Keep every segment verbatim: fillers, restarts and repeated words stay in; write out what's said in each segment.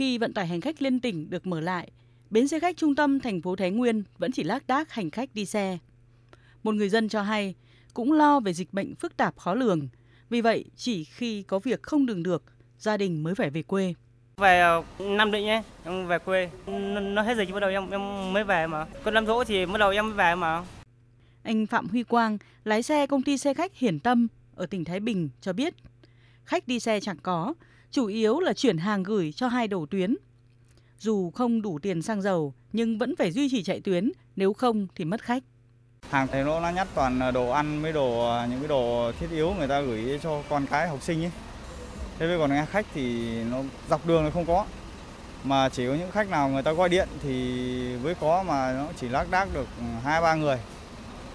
khi vận tải hành khách liên tỉnh được mở lại, bến xe khách trung tâm thành phố Thái Nguyên vẫn chỉ lác đác hành khách đi xe. Một người dân cho hay, cũng lo về dịch bệnh phức tạp khó lường, vì vậy chỉ khi có việc không đừng được, gia đình mới phải về quê. Về Nam Định ấy, em về quê, nó hết dịch bắt đầu em, em mới về mà, còn năm rỗ thì bắt đầu em mới về mà. Anh Phạm Huy Quang, lái xe công ty xe khách Hiển Tâm ở tỉnh Thái Bình cho biết, khách đi xe chẳng có, chủ yếu là chuyển hàng gửi cho hai đầu tuyến. Dù không đủ tiền xăng dầu nhưng vẫn phải duy trì chạy tuyến, nếu không thì mất khách. Hàng thì nó nó nhắt toàn đồ ăn với đồ những cái đồ thiết yếu người ta gửi cho con cái học sinh ấy. Thế với còn khách thì nó dọc đường nó không có, mà chỉ có những khách nào người ta gọi điện thì mới có, mà nó chỉ lác đác được hai ba người.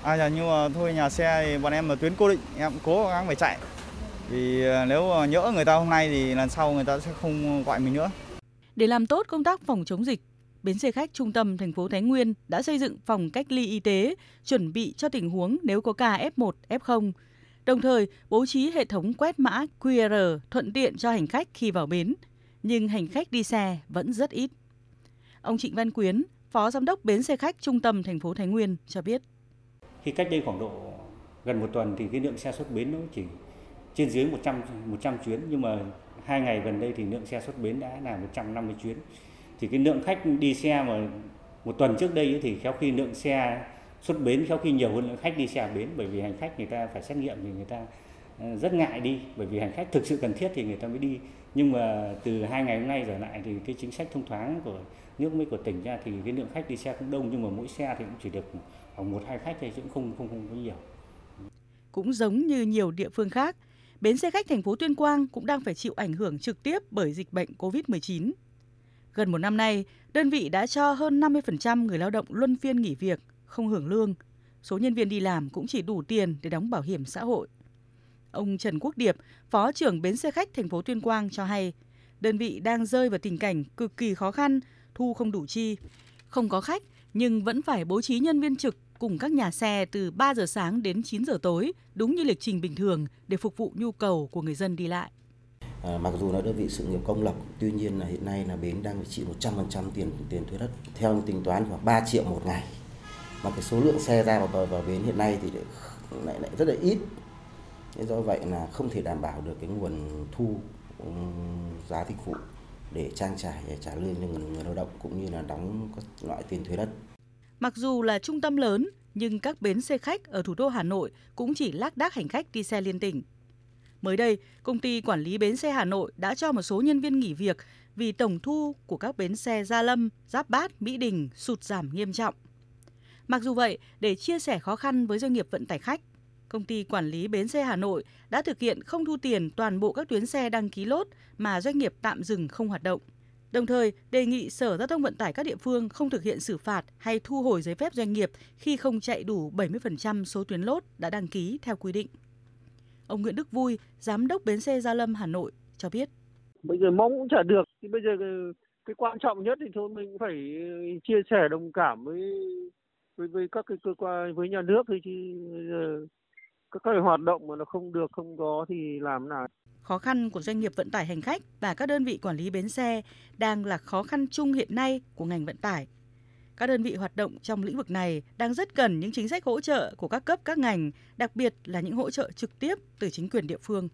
À nhưng mà thôi, nhà xe thì bọn em là tuyến cố định, em cố gắng phải chạy. Vì nếu nhỡ người ta hôm nay thì lần sau người ta sẽ không gọi mình nữa. Để làm tốt công tác phòng chống dịch, bến xe khách trung tâm thành phố Thái Nguyên đã xây dựng phòng cách ly y tế, chuẩn bị cho tình huống nếu có ca ép một, ép không. Đồng thời, bố trí hệ thống quét mã quy rờ thuận tiện cho hành khách khi vào bến. Nhưng hành khách đi xe vẫn rất ít. Ông Trịnh Văn Quyến, Phó Giám đốc bến xe khách trung tâm thành phố Thái Nguyên cho biết. Khi cách đây khoảng độ gần một tuần thì cái lượng xe xuất bến nó chỉ trên dưới một trăm chuyến, nhưng mà hai ngày gần đây thì lượng xe xuất bến đã là một trăm năm mươi chuyến. Thì cái lượng khách đi xe mà một tuần trước đây thì khéo khi lượng xe xuất bến khéo khi nhiều hơn lượng khách đi xe bến, bởi vì hành khách người ta phải xét nghiệm thì người ta rất ngại đi, bởi vì hành khách thực sự cần thiết thì người ta mới đi. Nhưng mà từ hai ngày hôm nay trở lại thì cái chính sách thông thoáng của nước mới của tỉnh ra thì cái lượng khách đi xe cũng đông, nhưng mà mỗi xe thì cũng chỉ được khoảng một hai khách thôi, chứ cũng không không không có nhiều. Cũng giống như nhiều địa phương khác, bến xe khách thành phố Tuyên Quang cũng đang phải chịu ảnh hưởng trực tiếp bởi dịch bệnh covid mười chín. Gần một năm nay, đơn vị đã cho hơn năm mươi phần trăm người lao động luân phiên nghỉ việc, không hưởng lương. Số nhân viên đi làm cũng chỉ đủ tiền để đóng bảo hiểm xã hội. Ông Trần Quốc Điệp, Phó trưởng bến xe khách thành phố Tuyên Quang cho hay, đơn vị đang rơi vào tình cảnh cực kỳ khó khăn, thu không đủ chi. Không có khách nhưng vẫn phải bố trí nhân viên trực cùng các nhà xe từ ba giờ sáng đến chín giờ tối, đúng như lịch trình bình thường để phục vụ nhu cầu của người dân đi lại. À, mặc dù là đơn vị sự nghiệp công lập, tuy nhiên là hiện nay là bến đang phải chịu một trăm phần trăm tiền tiền thuế đất. Theo tính toán khoảng ba triệu một ngày. Mà cái số lượng xe ra vào, vào bến hiện nay thì lại lại rất là ít. Do vậy là không thể đảm bảo được cái nguồn thu giá dịch vụ để trang trải để trả lương cho người, người lao động cũng như là đóng các loại tiền thuế đất. Mặc dù là trung tâm lớn nhưng các bến xe khách ở thủ đô Hà Nội cũng chỉ lác đác hành khách đi xe liên tỉnh. Mới đây, Công ty Quản lý Bến xe Hà Nội đã cho một số nhân viên nghỉ việc vì tổng thu của các bến xe Gia Lâm, Giáp Bát, Mỹ Đình sụt giảm nghiêm trọng. Mặc dù vậy, để chia sẻ khó khăn với doanh nghiệp vận tải khách, Công ty Quản lý Bến xe Hà Nội đã thực hiện không thu tiền toàn bộ các tuyến xe đăng ký lốt mà doanh nghiệp tạm dừng không hoạt động. Đồng thời, đề nghị Sở Giao thông Vận tải các địa phương không thực hiện xử phạt hay thu hồi giấy phép doanh nghiệp khi không chạy đủ bảy mươi phần trăm số tuyến lốt đã đăng ký theo quy định. Ông Nguyễn Đức Vui, Giám đốc Bến xe Gia Lâm Hà Nội cho biết. Bây giờ mong cũng chả được, thì bây giờ cái quan trọng nhất thì thôi mình phải chia sẻ đồng cảm với với, với các cái cơ quan, với nhà nước thôi, chứ các cái hoạt động mà nó không được, không có thì làm nào. Khó khăn của doanh nghiệp vận tải hành khách và các đơn vị quản lý bến xe đang là khó khăn chung hiện nay của ngành vận tải. Các đơn vị hoạt động trong lĩnh vực này đang rất cần những chính sách hỗ trợ của các cấp các ngành, đặc biệt là những hỗ trợ trực tiếp từ chính quyền địa phương.